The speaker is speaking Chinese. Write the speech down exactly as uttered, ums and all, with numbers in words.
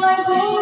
来不及。